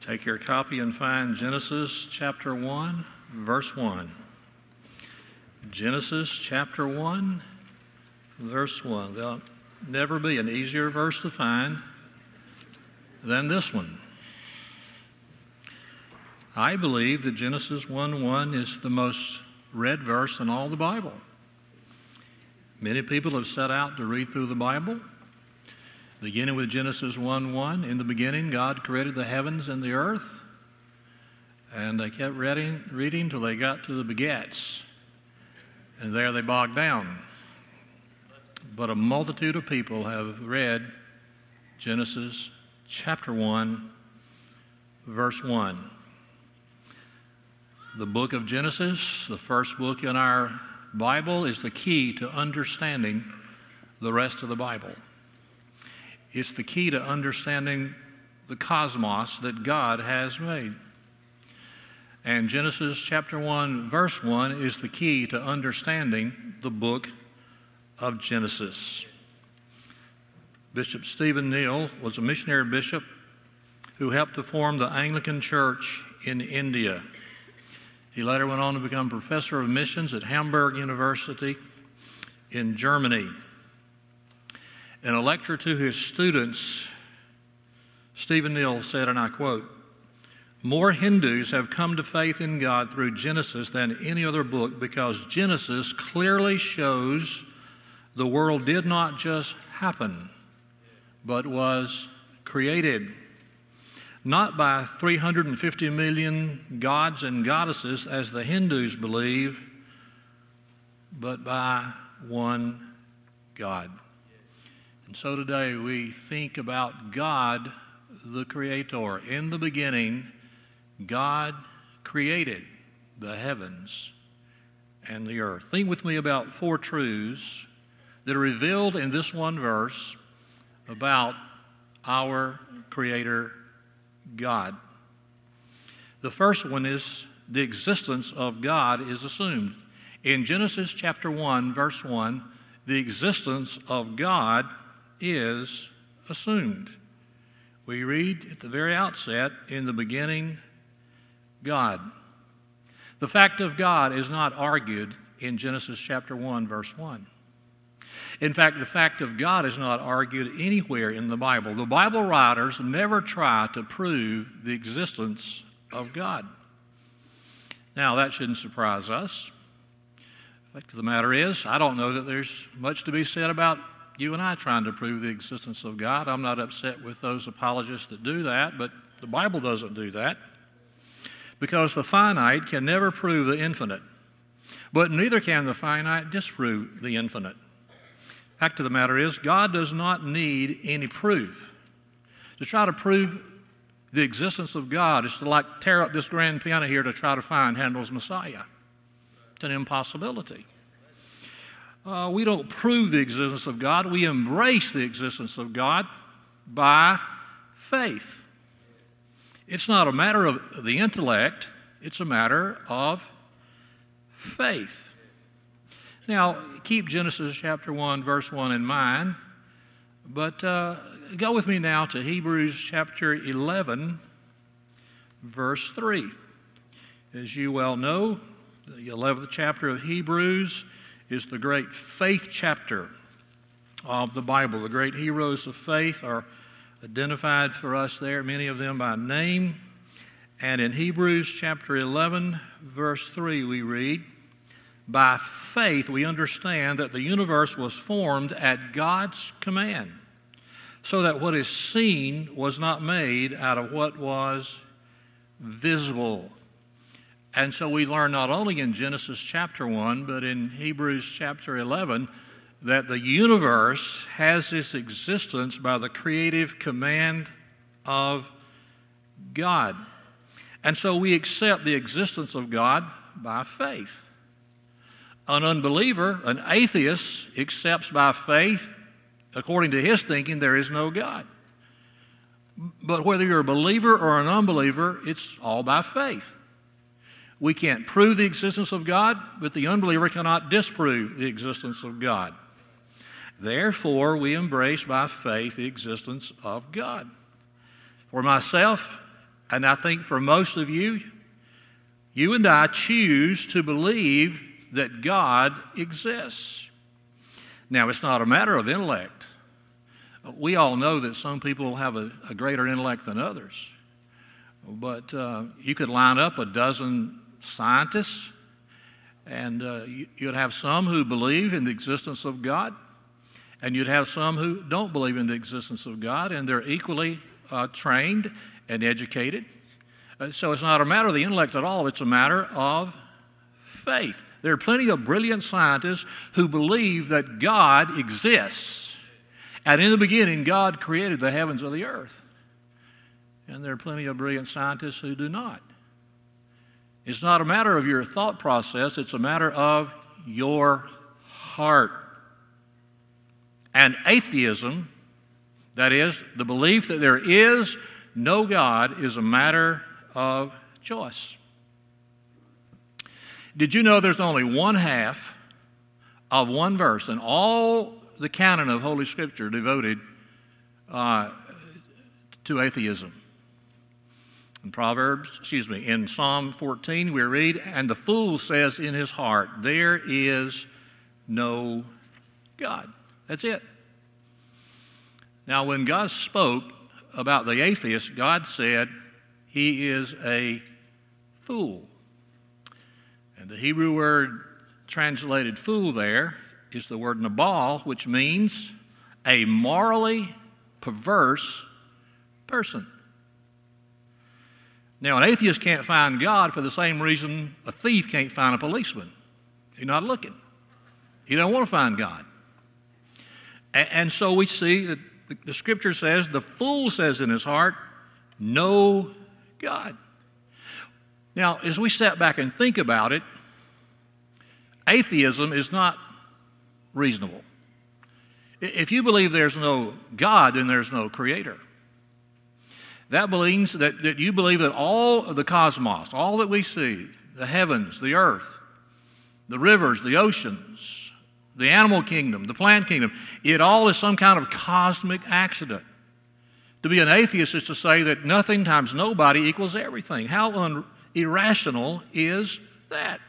Take your copy and find Genesis chapter 1, verse 1. Genesis chapter 1, verse 1. There'll never be an easier verse to find than this one. I believe that Genesis 1:1 is the most read verse in all the Bible. Many people have set out to read through the Bible, beginning with Genesis 1:1. In the beginning, God created the heavens and the earth, and they kept reading till they got to the begats, and there they bogged down. But a multitude of people have read Genesis chapter 1, verse 1. The book of Genesis, the first book in our Bible, is the key to understanding the rest of the Bible. It's the key to understanding the cosmos that God has made. And Genesis chapter 1, verse 1 is the key to understanding the book of Genesis. Bishop Stephen Neill was a missionary bishop who helped to form the Anglican Church in India. He later went on to become professor of missions at Hamburg University in Germany. In a lecture to his students, Stephen Neill said, and I quote, "More Hindus have come to faith in God through Genesis than any other book because Genesis clearly shows the world did not just happen, but was created. Not by 350 million gods and goddesses, as the Hindus believe, but by one God." And so today we think about God, the Creator. In the beginning, God created the heavens and the earth. Think with me about four truths that are revealed in this one verse about our Creator God. The first one is the existence of God is assumed. In Genesis chapter 1, verse 1, the existence of God is assumed. We read at the very outset, in the beginning, God. The fact of God is not argued in Genesis chapter 1, verse 1. In fact, the fact of God is not argued anywhere in the Bible. The Bible writers never try to prove the existence of God. Now, that shouldn't surprise us. The fact of the matter is, I don't know that there's much to be said about you and I trying to prove the existence of God. I'm not upset with those apologists that do that, but the Bible doesn't do that, because the finite can never prove the infinite, but neither can the finite disprove the infinite. Fact of the matter is, God does not need any proof. To try to prove the existence of God is to like tear up this grand piano here to try to find Handel's Messiah. It's an impossibility. We don't prove the existence of God. We embrace the existence of God by faith. It's not a matter of the intellect. It's a matter of faith. Now, keep Genesis chapter 1, verse 1 in mind, but go with me now to Hebrews chapter 11, verse 3. As you well know, the 11th chapter of Hebrews is the great faith chapter of the Bible. The great heroes of faith are identified for us there, many of them by name. And in Hebrews chapter 11, verse 3, we read, "By faith we understand that the universe was formed at God's command, so that what is seen was not made out of what was visible." And so we learn not only in Genesis chapter 1, but in Hebrews chapter 11, that the universe has its existence by the creative command of God. And so we accept the existence of God by faith. An unbeliever, an atheist, accepts by faith, according to his thinking, there is no God. But whether you're a believer or an unbeliever, it's all by faith. We can't prove the existence of God, but the unbeliever cannot disprove the existence of God. Therefore, we embrace by faith the existence of God. For myself, And I think for most of you, you and I choose to believe that God exists. Now, it's not a matter of intellect. We all know that some people have a greater intellect than others. But you could line up a dozen scientists, and you'd have some who believe in the existence of God, and you'd have some who don't believe in the existence of God, and they're equally trained and educated. So it's not a matter of the intellect at all. It's a matter of faith. There are plenty of brilliant scientists who believe that God exists. And in the beginning, God created the heavens and the earth. And there are plenty of brilliant scientists who do not. It's not a matter of your thought process. It's a matter of your heart. And atheism, that is, the belief that there is no God, is a matter of choice. Did you know there's only one half of one verse in all the canon of Holy Scripture devoted to atheism? In in Psalm 14 we read, "And the fool says in his heart, there is no God." That's it. Now when God spoke about the atheist, God said he is a fool. And the Hebrew word translated fool there is the word nabal, which means a morally perverse person. Now, an atheist can't find God for the same reason a thief can't find a policeman. He's not looking. He don't want to find God. And so we see that the Scripture says, the fool says in his heart, no God. Now, as we step back and think about it, atheism is not reasonable. If you believe there's no God, then there's no creator. That means that you believe that all of the cosmos, all that we see, the heavens, the earth, the rivers, the oceans, the animal kingdom, the plant kingdom, it all is some kind of cosmic accident. To be an atheist is to say that nothing times nobody equals everything. How irrational is that?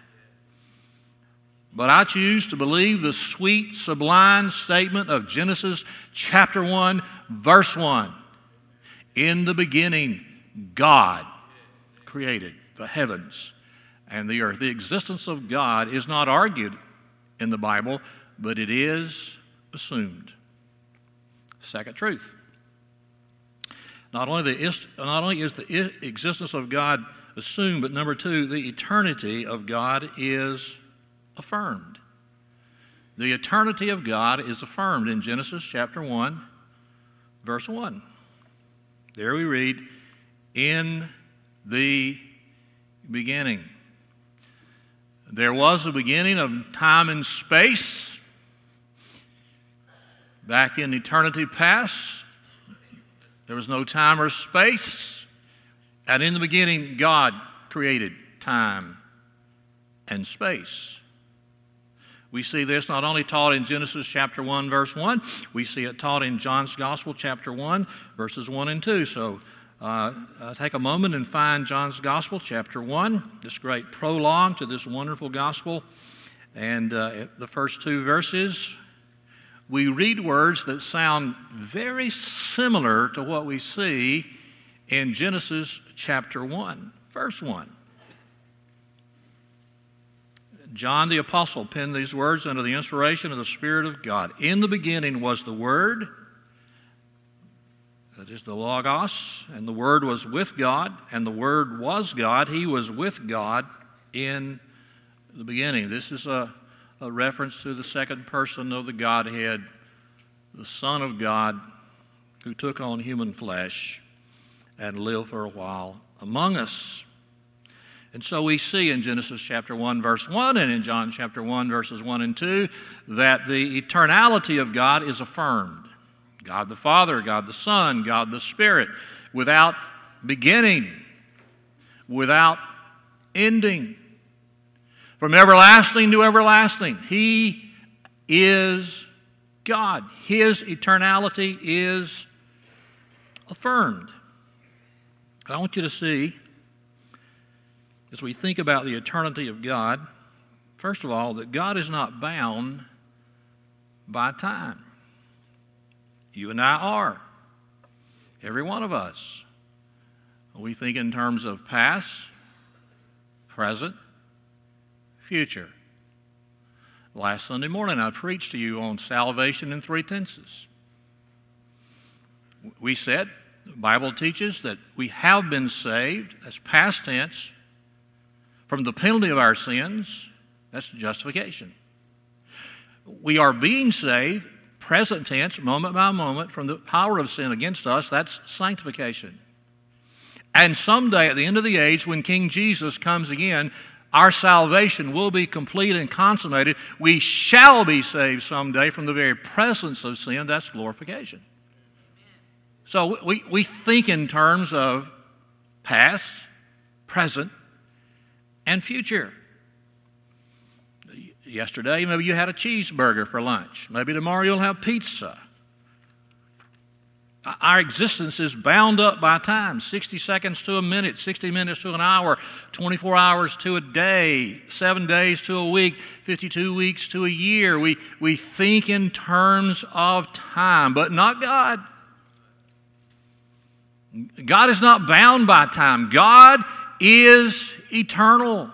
But I choose to believe the sweet, sublime statement of Genesis chapter 1, verse 1. In the beginning, God created the heavens and the earth. The existence of God is not argued in the Bible, but it is assumed. Second truth. Not only is the existence of God assumed, but number two, the eternity of God is affirmed. The eternity of God is affirmed in Genesis chapter 1, verse 1. There we read, "In the beginning." There was a beginning of time and space back in eternity past. There was no time or space. And in the beginning, God created time and space. We see this not only taught in Genesis chapter 1, verse 1, we see it taught in John's Gospel chapter 1, verses 1 and 2. So take a moment and find John's Gospel chapter 1, this great prologue to this wonderful gospel. And the first two verses, we read words that sound very similar to what we see in Genesis chapter 1, verse 1. John the Apostle penned these words under the inspiration of the Spirit of God. In the beginning was the Word, that is the Logos, and the Word was with God, and the Word was God. He was with God in the beginning. This is a reference to the second person of the Godhead, the Son of God, who took on human flesh and lived for a while among us. And so we see in Genesis chapter 1, verse 1, and in John chapter 1, verses 1 and 2, that the eternality of God is affirmed. God the Father, God the Son, God the Spirit, without beginning, without ending. From everlasting to everlasting, He is God. His eternality is affirmed. But I want you to see, as we think about the eternity of God, first of all, that God is not bound by time. You and I are. Every one of us. We think in terms of past, present, future. Last Sunday morning, I preached to you on salvation in three tenses. We said, the Bible teaches that we have been saved, that's past tense, from the penalty of our sins, that's justification. We are being saved, present tense, moment by moment, from the power of sin against us, that's sanctification. And someday, at the end of the age, when King Jesus comes again, our salvation will be complete and consummated. We shall be saved someday from the very presence of sin. That's glorification. So we think in terms of past, present, and future. Yesterday, maybe you had a cheeseburger for lunch. Maybe tomorrow you'll have pizza. Our existence is bound up by time, 60 seconds to a minute, 60 minutes to an hour, 24 hours to a day, 7 days to a week, 52 weeks to a year. We think in terms of time, but not God. God is not bound by time. God is eternal.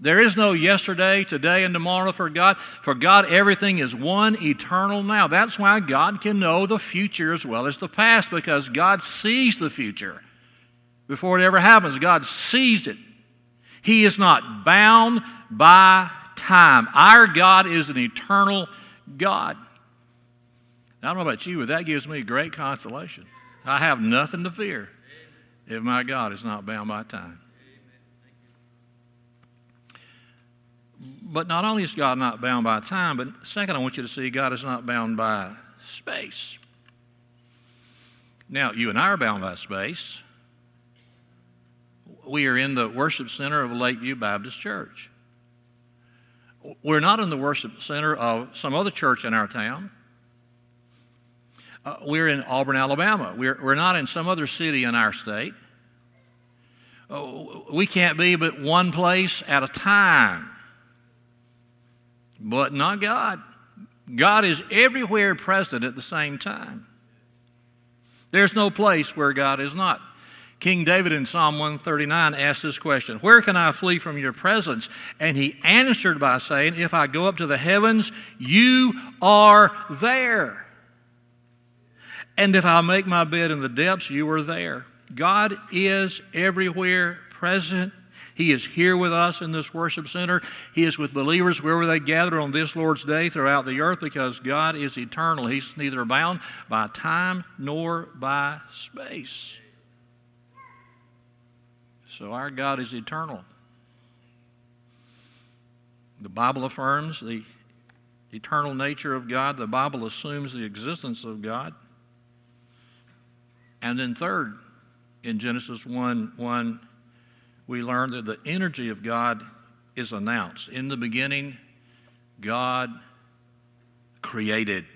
There is no yesterday, today, and tomorrow for God. For God, everything is one eternal now. That's why God can know the future as well as the past, because God sees the future before it ever happens. God sees it. He is not bound by time. Our God is an eternal God. Now, I don't know about you, but that gives me great consolation. I have nothing to fear if my God is not bound by time. But not only is God not bound by time, but second, I want you to see God is not bound by space. Now, you and I are bound by space. We are in the worship center of Lakeview Baptist Church. We're not in the worship center of some other church in our town. We're in Auburn, Alabama. We're not in some other city in our state. We can't be but one place at a time. But not God. God is everywhere present at the same time. There's no place where God is not. King David in Psalm 139 asked this question, "Where can I flee from your presence?" And he answered by saying, "If I go up to the heavens, you are there. And if I make my bed in the depths, you are there." God is everywhere present. He is here with us in this worship center. He is with believers wherever they gather on this Lord's Day throughout the earth, because God is eternal. He's neither bound by time nor by space. So our God is eternal. The Bible affirms the eternal nature of God. The Bible assumes the existence of God. And then third, in Genesis 1:1, we learn that the energy of God is announced. In the beginning, God created.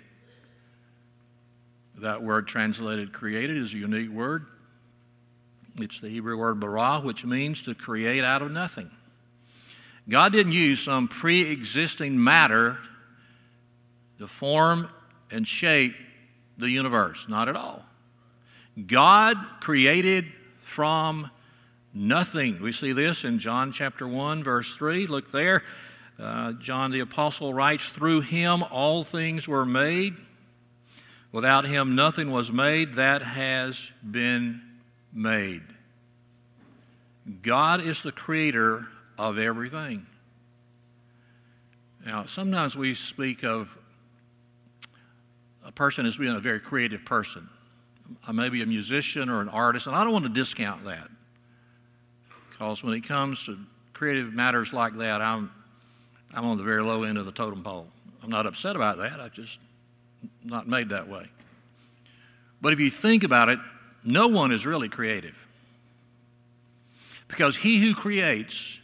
That word translated created is a unique word. It's the Hebrew word bara, which means to create out of nothing. God didn't use some pre-existing matter to form and shape the universe. Not at all. God created from nothing. Nothing. We see this in John chapter 1, verse 3. Look there. John the Apostle writes, "Through him all things were made. Without him nothing was made that has been made." God is the creator of everything. Now, sometimes we speak of a person as being a very creative person. Maybe a musician or an artist, and I don't want to discount that. Because when it comes to creative matters like that, I'm on the very low end of the totem pole. I'm not upset about that. I'm just not made that way. But if you think about it, no one is really creative. Because he who creates,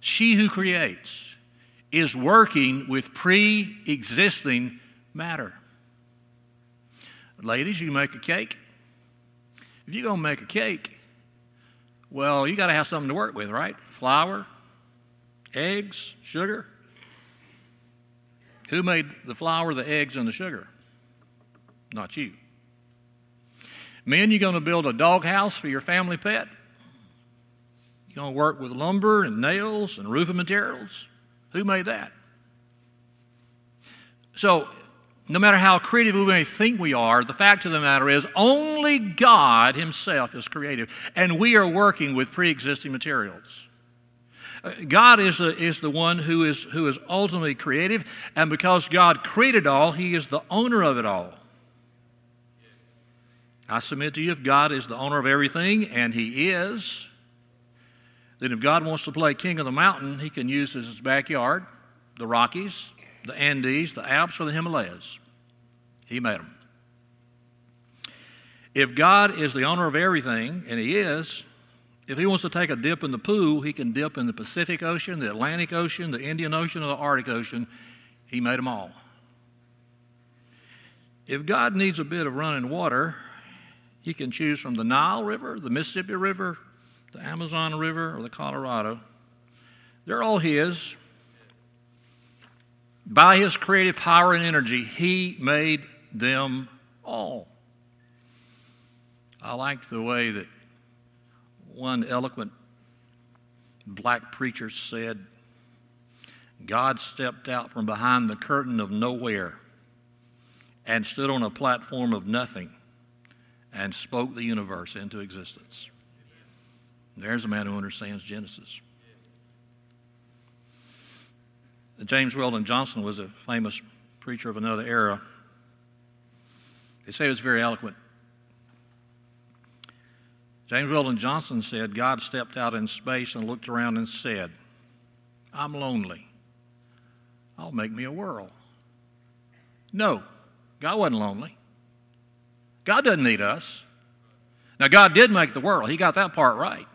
she who creates, is working with pre-existing matter. Ladies, you make a cake. If you're going to make a cake, well, you got to have something to work with, right? Flour, eggs, sugar. Who made the flour, the eggs, and the sugar? Not you. Men, you're going to build a doghouse for your family pet. You're going to work with lumber and nails and roofing materials. Who made that? So, no matter how creative we may think we are, the fact of the matter is only God Himself is creative, and we are working with pre-existing materials. God is the one who is ultimately creative, and because God created all, He is the owner of it all. I submit to you, if God is the owner of everything, and He is, then if God wants to play king of the mountain, He can use as His backyard, the Rockies, the Andes, the Alps, or the Himalayas. He made them. If God is the owner of everything, and He is, if He wants to take a dip in the pool, He can dip in the Pacific Ocean, the Atlantic Ocean, the Indian Ocean, or the Arctic Ocean. He made them all. If God needs a bit of running water, He can choose from the Nile River, the Mississippi River, the Amazon River, or the Colorado. They're all His. By His creative power and energy, He made them all. I liked the way that one eloquent black preacher said, God stepped out from behind the curtain of nowhere and stood on a platform of nothing and spoke the universe into existence. There's a man who understands Genesis. James Weldon Johnson was a famous preacher of another era. They say he was very eloquent. James Weldon Johnson said, God stepped out in space and looked around and said, I'm lonely. I'll make me a world. No, God wasn't lonely. God doesn't need us. Now, God did make the world. He got that part right.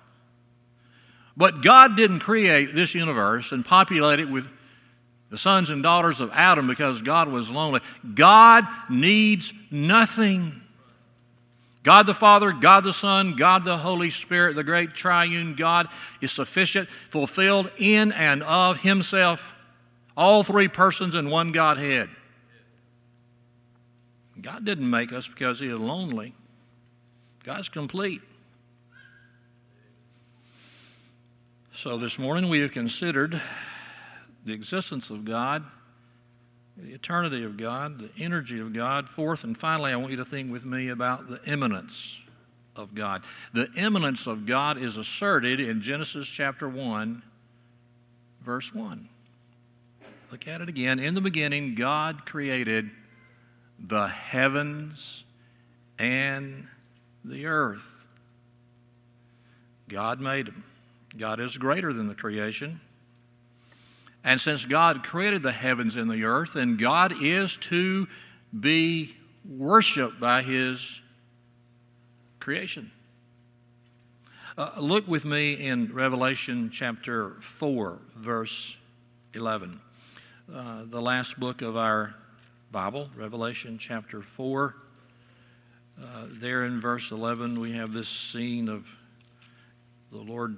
But God didn't create this universe and populate it with the sons and daughters of Adam because God was lonely. God needs nothing. God the Father, God the Son, God the Holy Spirit, the great triune God is sufficient, fulfilled in and of Himself, all three persons in one Godhead. God didn't make us because He is lonely. God's complete. So this morning we have considered the existence of God, the eternity of God, the energy of God. Fourth and finally, I want you to think with me about the immanence of God. The immanence of God is asserted in Genesis chapter 1, verse 1. Look at it again. In the beginning, God created the heavens and the earth. God made them. God is greater than the creation. And since God created the heavens and the earth, then God is to be worshiped by His creation. Look with me in Revelation chapter 4, verse 11. The last book of our Bible, Revelation chapter 4. There in verse 11, we have this scene of the Lord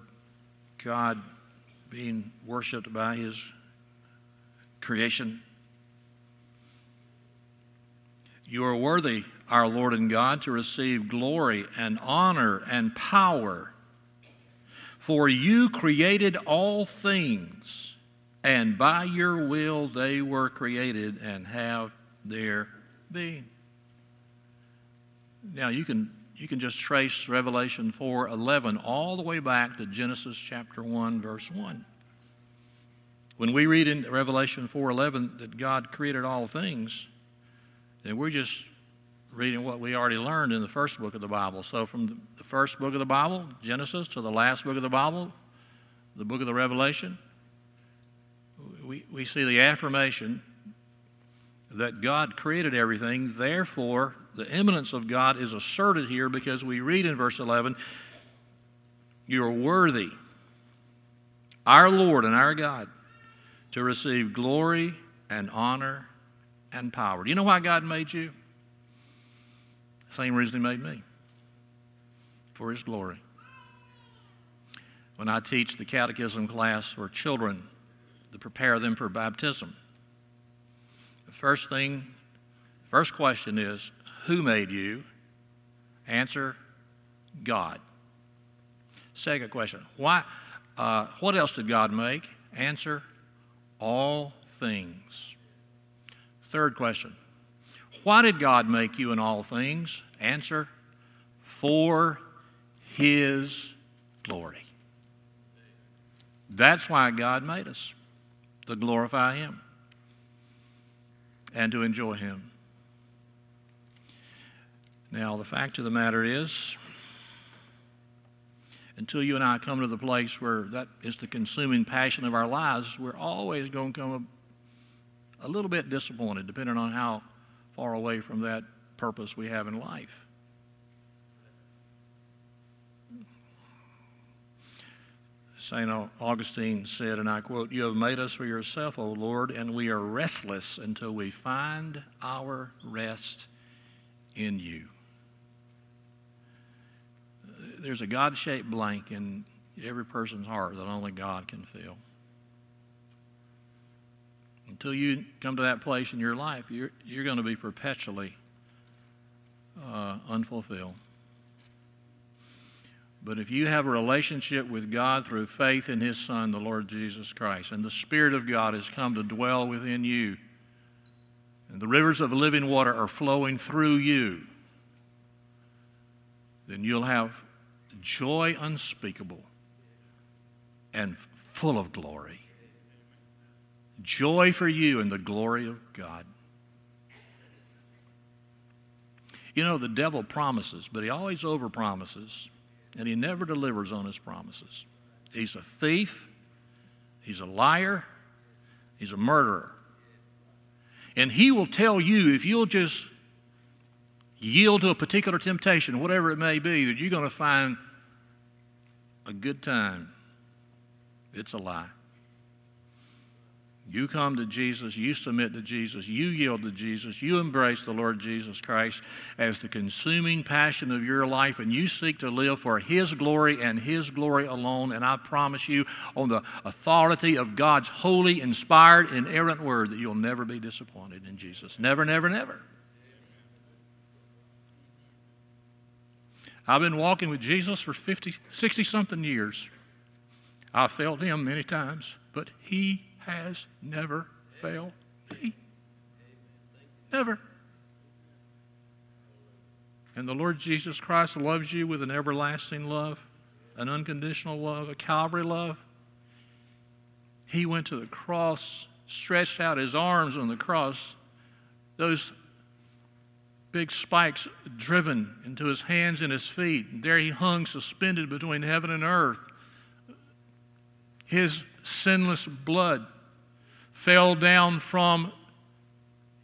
God being worshipped by His creation. You are worthy, our Lord and God, to receive glory and honor and power, for You created all things, and by Your will they were created and have their being. Now you can just trace Revelation 4:11 all the way back to Genesis chapter 1, verse 1. When we read in Revelation 4:11 that God created all things, then we're just reading what we already learned in the first book of the Bible. So from the first book of the Bible, Genesis, to the last book of the Bible, the book of the Revelation, we see the affirmation that God created everything, therefore the immanence of God is asserted here because we read in verse 11, You are worthy, our Lord and our God, to receive glory and honor and power. Do you know why God made you? Same reason He made me. for His glory. When I teach the catechism class for children to prepare them for baptism, the first question is, who made you? Answer, God. Second question, why? What else did God make? Answer, all things. Third question, why did God make you in all things? Answer, for His glory. That's why God made us, to glorify Him and to enjoy Him. Now, the fact of the matter is, until you and I come to the place where that is the consuming passion of our lives, we're always going to come a little bit disappointed, depending on how far away from that purpose we have in life. St. Augustine said, and I quote, "You have made us for yourself, O Lord, and we are restless until we find our rest in you." There's a God-shaped blank in every person's heart that only God can fill. Until you come to that place in your life, you're going to be perpetually unfulfilled. But if you have a relationship with God through faith in His Son, the Lord Jesus Christ, and the Spirit of God has come to dwell within you, and the rivers of living water are flowing through you, then you'll have joy unspeakable and full of glory. Joy for you in the glory of God. You know, the devil promises, but he always overpromises, and he never delivers on his promises. He's a thief, he's a liar, he's a murderer. And he will tell you, if you'll just yield to a particular temptation, whatever it may be, that you're going to find a good time. It's a lie. You come to Jesus, you submit to Jesus, you yield to Jesus, you embrace the Lord Jesus Christ as the consuming passion of your life, and you seek to live for His glory and His glory alone. And I promise you, on the authority of God's holy, inspired, inerrant word, that you'll never be disappointed in Jesus. Never, never, never. I've been walking with Jesus for 60-something years. I've failed Him many times, but He has never failed me. Never. And the Lord Jesus Christ loves you with an everlasting love, an unconditional love, a Calvary love. He went to the cross, stretched out His arms on the cross, those big spikes driven into His hands and His feet. And there He hung, suspended between heaven and earth. His sinless blood fell down from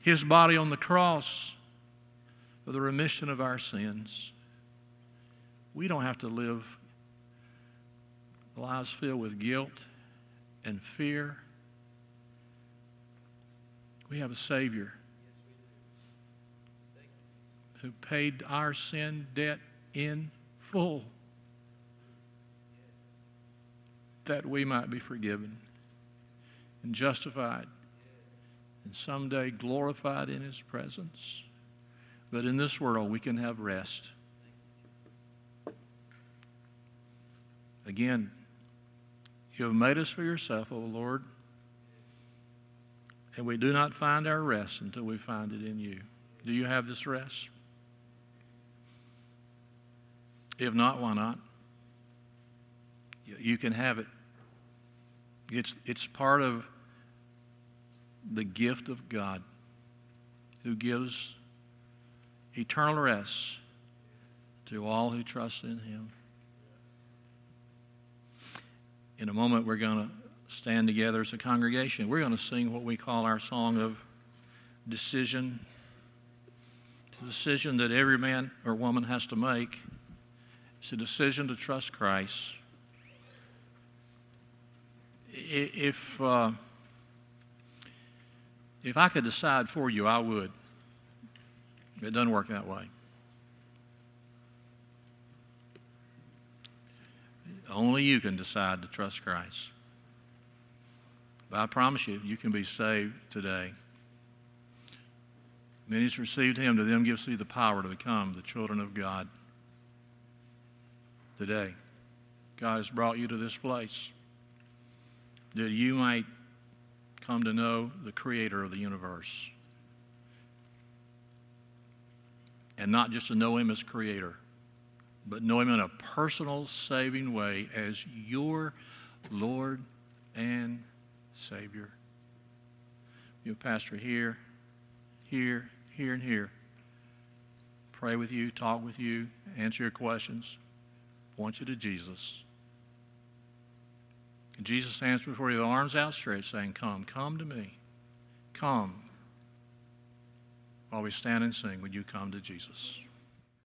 His body on the cross for the remission of our sins. We don't have to live lives filled with guilt and fear. We have a Savior who paid our sin debt in full, that we might be forgiven and justified and someday glorified in His presence. But in this world, we can have rest. Again, you have made us for yourself, O Lord, and we do not find our rest until we find it in you. Do you have this rest? If not, why not? You can have it. It's part of the gift of God, who gives eternal rest to all who trust in Him. In a moment, we're going to stand together as a congregation. We're going to sing what we call our song of decision. It's a decision that every man or woman has to make. It's a decision to trust Christ. If I could decide for you, I would. It doesn't work that way. Only you can decide to trust Christ. But I promise you, you can be saved today. Many has received him, to them gives he the power to become the children of God. Today, God has brought you to this place that you might come to know the Creator of the universe. And not just to know him as Creator, but know him in a personal, saving way as your Lord and Savior. Your pastor here, here, here, and here. Pray with you, talk with you, answer your questions, point you to Jesus. And Jesus stands before you with arms outstretched, saying, "Come, come to me. Come." While we stand and sing, would you come to Jesus?